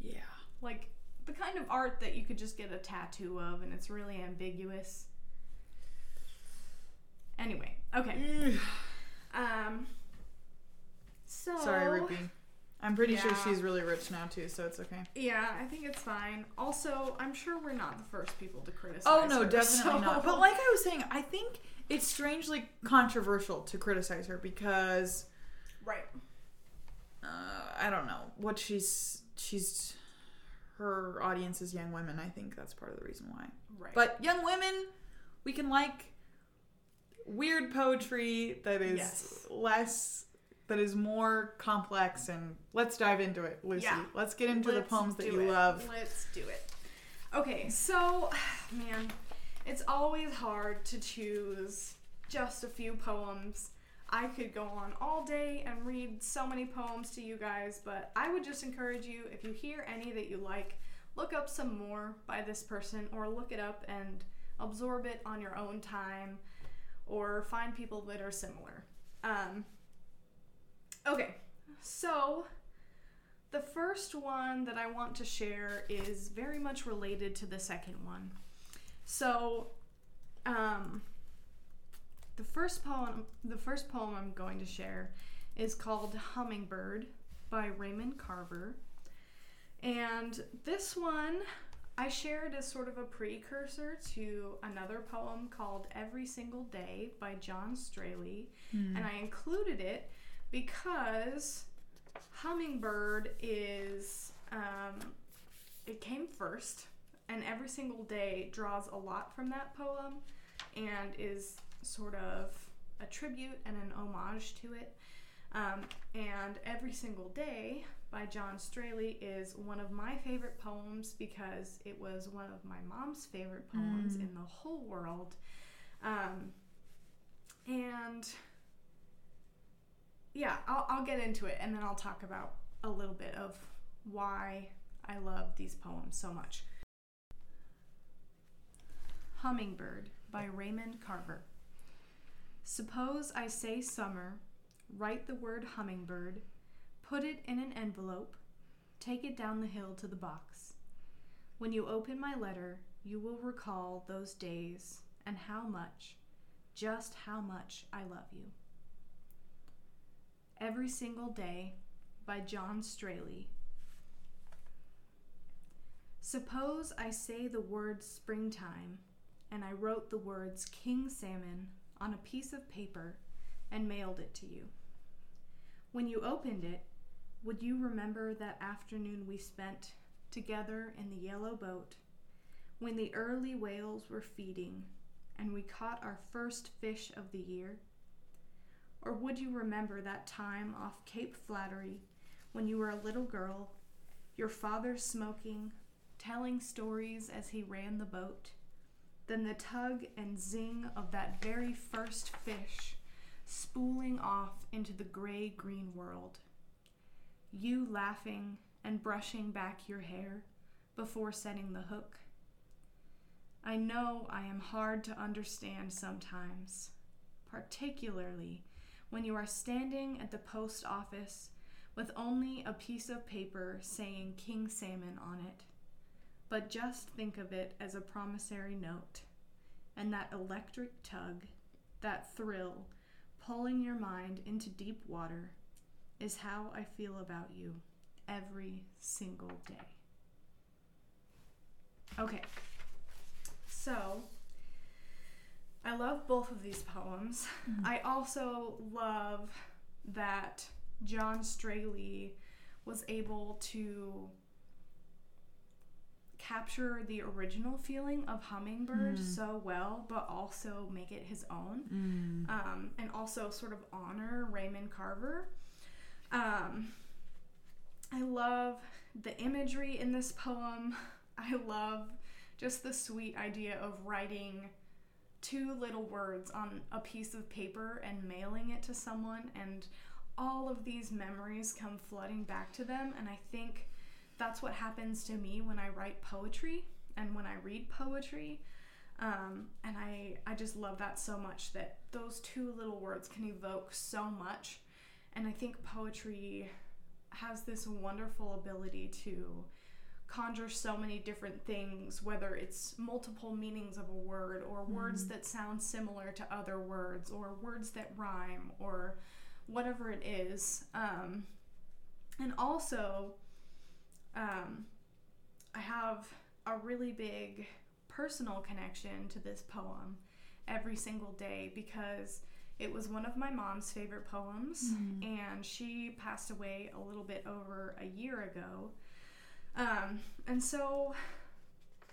Yeah. Like, the kind of art that you could just get a tattoo of, and it's really ambiguous. Anyway, okay. um. So. Sorry, Rupi. I'm pretty yeah. sure she's really rich now, too, so it's okay. Yeah, I think it's fine. Also, I'm sure we're not the first people to criticize her. Oh, no, her, definitely so. not. But like I was saying, I think it's strangely controversial to criticize her because... Right. Uh, I don't know. What she's, she's, her audience is young women. I think that's part of the reason why. Right. But young women, we can like weird poetry that is yes. less, that is more complex. And let's dive into it, Lucy. Yeah. Let's get into let's the poems that you it. love. Let's do it. Okay, so, man, it's always hard to choose just a few poems. I could go on all day and read so many poems to you guys, but I would just encourage you, if you hear any that you like, look up some more by this person, or look it up and absorb it on your own time, or find people that are similar. Um, okay, so the first one that I want to share is very much related to the second one. So, um, the first poem, the first poem I'm going to share is called Hummingbird by Raymond Carver. And this one I shared as sort of a precursor to another poem called Every Single Day by John Straley. Mm. And I included it because Hummingbird is, um, it came first, and Every Single Day draws a lot from that poem and is sort of a tribute and an homage to it. Um, and Every Single Day by John Straley is one of my favorite poems because it was one of my mom's favorite poems mm. in the whole world. Um, and... Yeah, I'll, I'll get into it, and then I'll talk about a little bit of why I love these poems so much. Hummingbird by Raymond Carver. Suppose I say summer, write the word hummingbird, put it in an envelope, take it down the hill to the box. When you open my letter, you will recall those days and how much, just how much I love you. Every Single Day by John Straley. Suppose I say the word springtime, and I wrote the words king salmon on a piece of paper and mailed it to you. When you opened it, would you remember that afternoon we spent together in the yellow boat, when the early whales were feeding and we caught our first fish of the year? Or would you remember that time off Cape Flattery when you were a little girl, your father smoking, telling stories as he ran the boat, then the tug and zing of that very first fish spooling off into the gray-green world, you laughing and brushing back your hair before setting the hook? I know I am hard to understand sometimes, particularly when you are standing at the post office with only a piece of paper saying king salmon on it. But just think of it as a promissory note, and that electric tug, that thrill, pulling your mind into deep water, is how I feel about you every single day. Okay, so I love both of these poems. Mm-hmm. I also love that John Straley was able to capture the original feeling of Hummingbird mm. so well, but also make it his own. Mm. Um, and also sort of honor Raymond Carver. Um, I love the imagery in this poem. I love just the sweet idea of writing two little words on a piece of paper and mailing it to someone, and all of these memories come flooding back to them. And I think that's what happens to me when I write poetry and when I read poetry. Um, and I, I just love that so much, that those two little words can evoke so much. And I think poetry has this wonderful ability to conjure so many different things, whether it's multiple meanings of a word, or words mm. that sound similar to other words, or words that rhyme, or whatever it is. Um, and also, um, I have a really big personal connection to this poem, Every Single Day, because it was one of my mom's favorite poems, mm. and she passed away a little bit over a year ago. Um, and so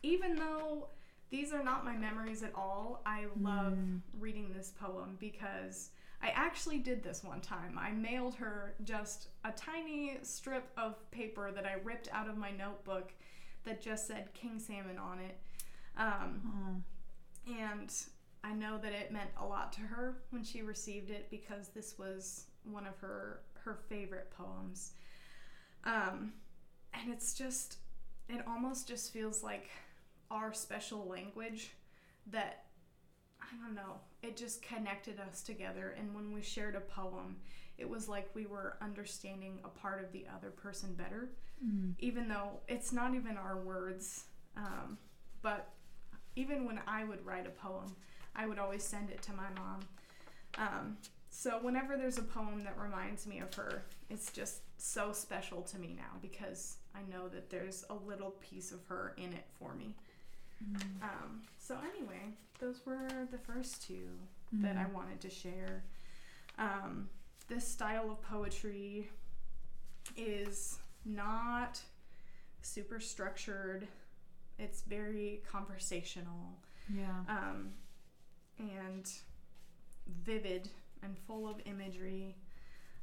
even though these are not my memories at all. I love mm. reading this poem because I actually did this one time. I mailed her just a tiny strip of paper that I ripped out of my notebook that just said King Salmon on it. Um, oh. And I know that it meant a lot to her when she received it because this was one of her, her favorite poems. Um, and it's just, it almost just feels like our special language that, I don't know, it just connected us together. And when we shared a poem, it was like we were understanding a part of the other person better, mm. even though it's not even our words. Um, but even when I would write a poem, I would always send it to my mom. Um, so whenever there's a poem that reminds me of her, it's just so special to me now because I know that there's a little piece of her in it for me. Mm. Um, so anyway, those were the first two mm. that I wanted to share. Um, this style of poetry is not super structured. It's very conversational. Yeah. Um, and vivid and full of imagery.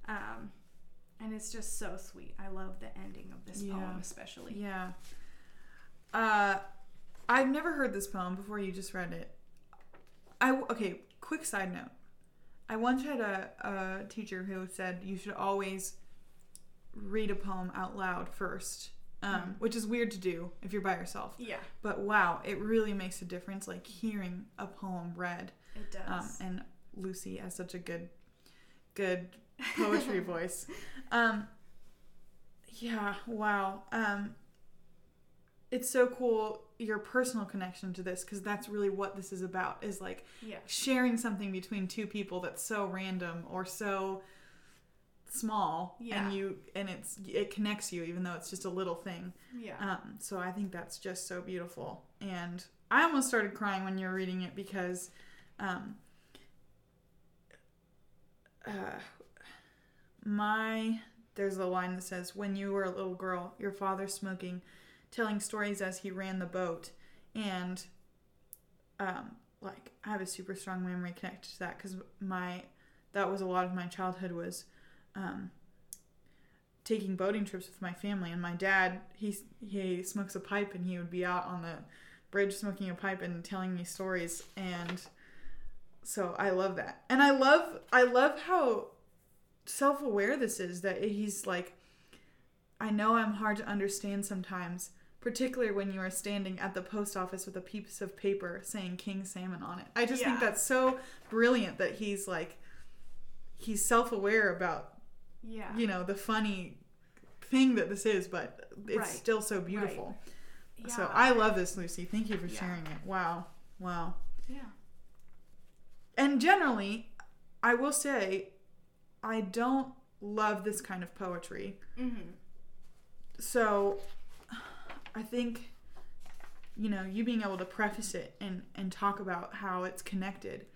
Um, and it's just so sweet. I love the ending of this yeah. poem especially. Yeah. Uh... I've never heard this poem before you just read it. I, okay, quick side note. I once had a, a teacher who said you should always read a poem out loud first, um, mm-hmm. which is weird to do if you're by yourself. Yeah. But wow, it really makes a difference, like, hearing a poem read. It does. Um, and Lucy has such a good, good poetry voice. Um, yeah, wow. Um, it's so cool. Your personal connection to this, because that's really what this is about, is like yeah. sharing something between two people that's so random or so small yeah. and you and it's it connects you even though it's just a little thing. Yeah. Um, so I think that's just so beautiful. And I almost started crying when you were reading it because um, uh, my there's a line that says, "When you were a little girl, your father smoking, telling stories as he ran the boat," and um, like I have a super strong memory connected to that because my that was a lot of my childhood was um, taking boating trips with my family, and my dad he he smokes a pipe and he would be out on the bridge smoking a pipe and telling me stories, and so I love that, and I love I love how self-aware this is that he's like, "I know I'm hard to understand sometimes, particularly when you are standing at the post office with a piece of paper saying King Salmon on it." I just yeah. think that's so brilliant that he's like, he's self-aware about, yeah. you know, the funny thing that this is, but it's right. still so beautiful. Right. Yeah. So I love this, Lucy. Thank you for yeah. sharing it. Wow. Wow. Yeah. And generally, I will say, I don't love this kind of poetry. Mm-hmm. So, I think, you know, you being able to preface it and, and talk about how it's connected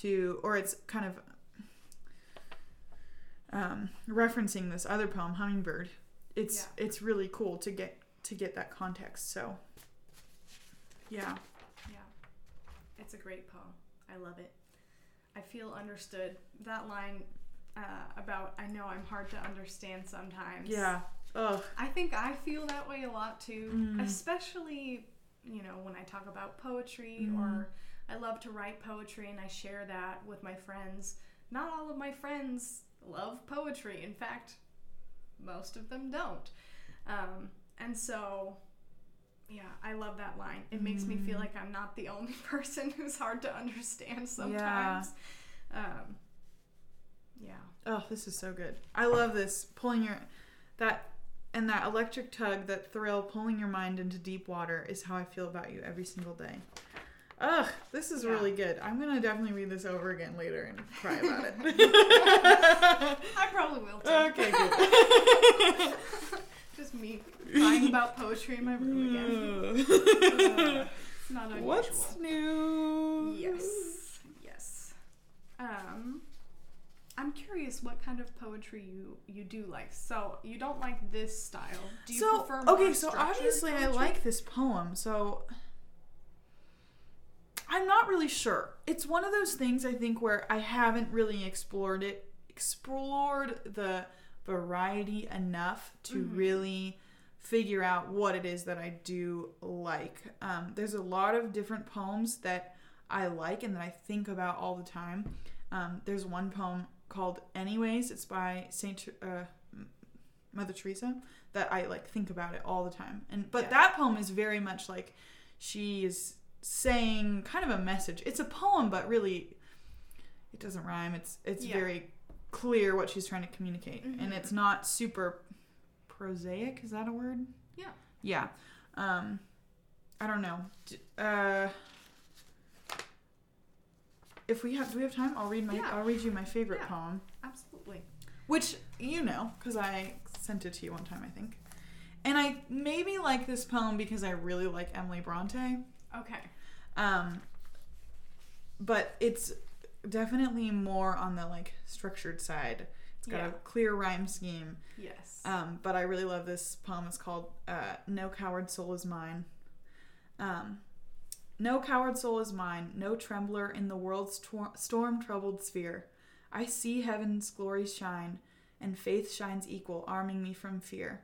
to, or it's kind of um, referencing this other poem, Hummingbird. It's yeah. it's really cool to get to get that context. So, yeah, yeah, it's a great poem. I love it. I feel understood. That line uh, about "I know I'm hard to understand sometimes." Yeah. Ugh. I think I feel that way a lot too, mm. especially, you know, when I talk about poetry mm. or I love to write poetry and I share that with my friends. Not all of my friends love poetry. In fact, most of them don't. Um, and so, yeah, I love that line. It mm. makes me feel like I'm not the only person who's hard to understand sometimes. Yeah. Um, yeah. Oh, this is so good. I love this. Pulling your... that... And that electric tug, that thrill, pulling your mind into deep water is how I feel about you every single day. Ugh, this is yeah. really good. I'm going to definitely read this over again later and cry about it. I probably will too. Okay, good. Just me crying about poetry in my room again. Uh, it's not unusual. What's new? Yes, yes. Um... I'm curious what kind of poetry you, you do like. So, you don't like this style. Do you so, prefer more structured poetry? Okay, so obviously I like this poem. So, I'm not really sure. It's one of those things, I think, where I haven't really explored it, explored the variety enough to mm-hmm. really figure out what it is that I do like. Um, there's a lot of different poems that I like and that I think about all the time. Um, there's one poem called Anyways. It's by Saint Uh, Mother Teresa that I like think about it all the time. And but yeah. that poem is very much like she is saying kind of a message. It's a poem, but really it doesn't rhyme. It's it's yeah. very clear what she's trying to communicate. Mm-hmm. And it's not super prosaic. Is that a word? Yeah. Yeah. Um, I don't know. Uh, if we have do we have time? I'll read my yeah. I'll read you my favorite yeah. poem. Absolutely. Which you know, because I sent it to you one time, I think. And I maybe like this poem because I really like Emily Bronte. Okay. Um, but it's definitely more on the, like, structured side. It's got yeah. a clear rhyme scheme. Yes. Um, but I really love this poem. It's called uh, No Coward Soul Is Mine. Um, no coward soul is mine, no trembler in the world's tor- storm-troubled sphere. I see heaven's glory shine, and faith shines equal, arming me from fear.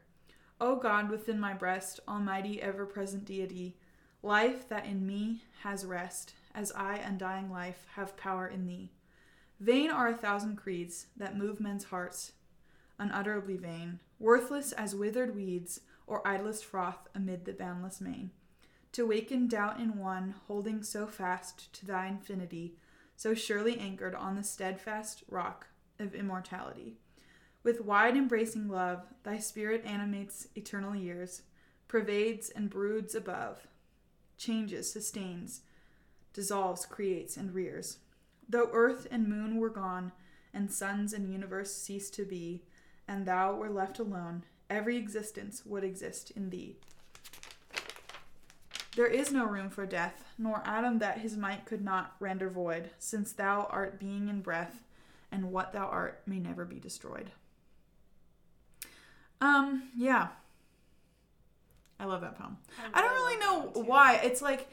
O God, within my breast, almighty, ever-present deity, life that in me has rest, as I, undying life, have power in thee. Vain are a thousand creeds that move men's hearts, unutterably vain, worthless as withered weeds, or idlest froth amid the boundless main. To waken doubt in one, holding so fast to thy infinity, so surely anchored on the steadfast rock of immortality. With wide embracing love, thy spirit animates eternal years, pervades and broods above, changes, sustains, dissolves, creates, and rears. Though earth and moon were gone, and suns and universe ceased to be, and thou were left alone, every existence would exist in thee. There is no room for death, nor atom that his might could not render void, since thou art being and breath, and what thou art may never be destroyed. Um, yeah. I love that poem. I, I don't really know why. It's like,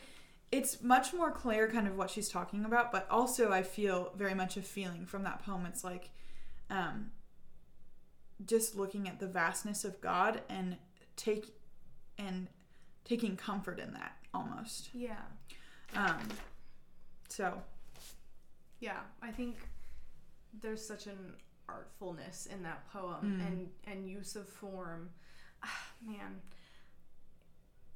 it's much more clear kind of what she's talking about, but also I feel very much a feeling from that poem. It's like, um, just looking at the vastness of God and take, and taking comfort in that, almost. Yeah. Um, so. Yeah, I think there's such an artfulness in that poem mm. and, and use of form. Ah, man.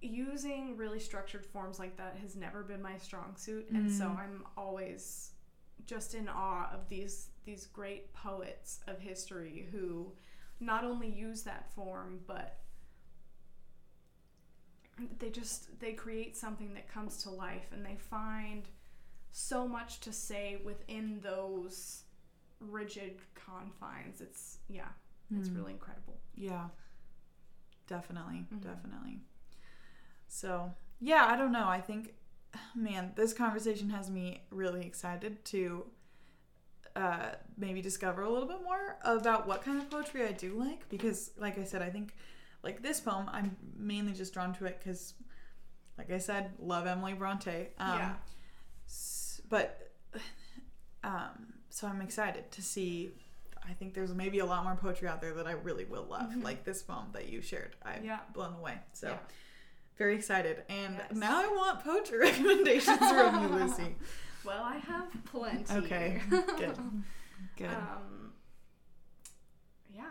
Using really structured forms like that has never been my strong suit. And mm. so I'm always just in awe of these these great poets of history who not only use that form, but they just, they create something that comes to life, and they find so much to say within those rigid confines. It's, yeah, it's mm. really incredible. Yeah, definitely, mm-hmm. definitely. So, yeah, I don't know. I think, man, this conversation has me really excited to uh, maybe discover a little bit more about what kind of poetry I do like, because, like I said, I think like this poem, I'm mainly just drawn to it because, like I said, love Emily Bronte. Um, yeah. S- but, um, so I'm excited to see. I think there's maybe a lot more poetry out there that I really will love, mm-hmm. like this poem that you shared. I'm yeah. blown away. So, yeah. very excited. And yes. now I want poetry recommendations from you, Lucy. Well, I have plenty. Okay, good. Good. Um, yeah.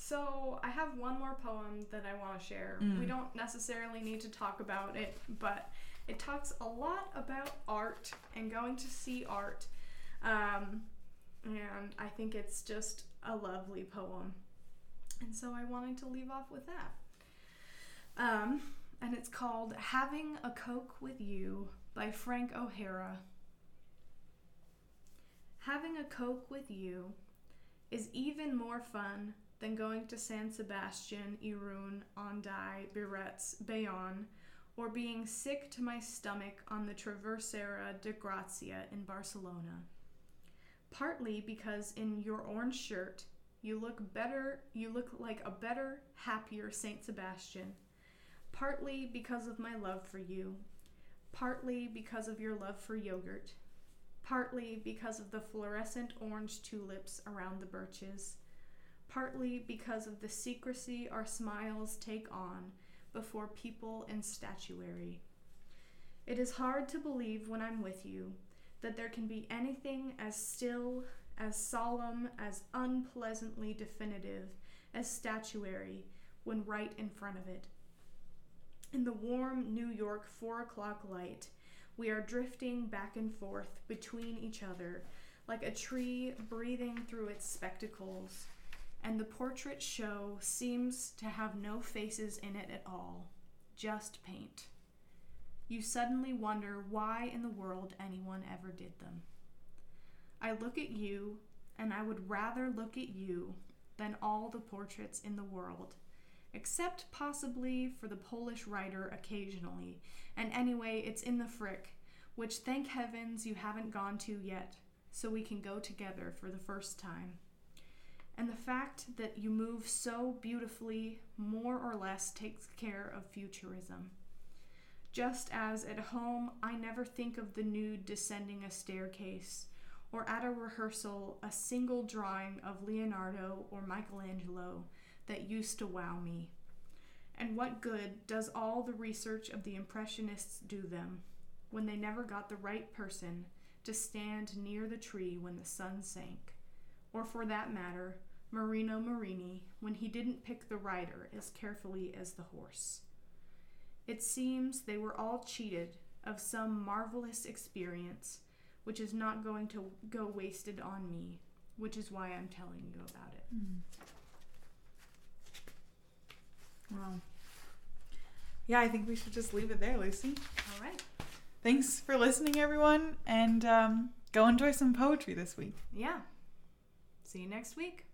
So I have one more poem that I want to share. Mm. We don't necessarily need to talk about it, but it talks a lot about art and going to see art. Um, and I think it's just a lovely poem. And so I wanted to leave off with that. Um, and it's called Having a Coke with You by Frank O'Hara. Having a Coke with you is even more fun than going to San Sebastian, Irun, Ondai, Berets, Bayonne, or being sick to my stomach on the Traversera de Gracia in Barcelona. Partly because in your orange shirt, you look better, you look like a better, happier Saint Sebastian. Partly because of my love for you. partly because of your love for yogurt, partly because of the fluorescent orange tulips around the birches, partly because of the secrecy our smiles take on before people and statuary. It is hard to believe when I'm with you that there can be anything as still, as solemn, as unpleasantly definitive as statuary when right in front of it. In the warm New York four o'clock light, we are drifting back and forth between each other like a tree breathing through its spectacles, and the portrait show seems to have no faces in it at all, just paint. You suddenly wonder why in the world anyone ever did them. I look at you, and I would rather look at you than all the portraits in the world, except possibly for the Polish writer occasionally, and anyway, it's in the Frick, which thank heavens you haven't gone to yet, so we can go together for the first time. And the fact that you move so beautifully more or less takes care of futurism. Just as at home, I never think of the nude descending a staircase, or at a rehearsal, a single drawing of Leonardo or Michelangelo that used to wow me. And what good does all the research of the Impressionists do them, when they never got the right person to stand near the tree when the sun sank, or for that matter, Marino Marini, when he didn't pick the rider as carefully as the horse. It seems they were all cheated of some marvelous experience, which is not going to go wasted on me, which is why I'm telling you about it. Mm. Wow. Yeah, I think we should just leave it there, Lucy. All right. Thanks for listening, everyone, and um, go enjoy some poetry this week. Yeah. See you next week.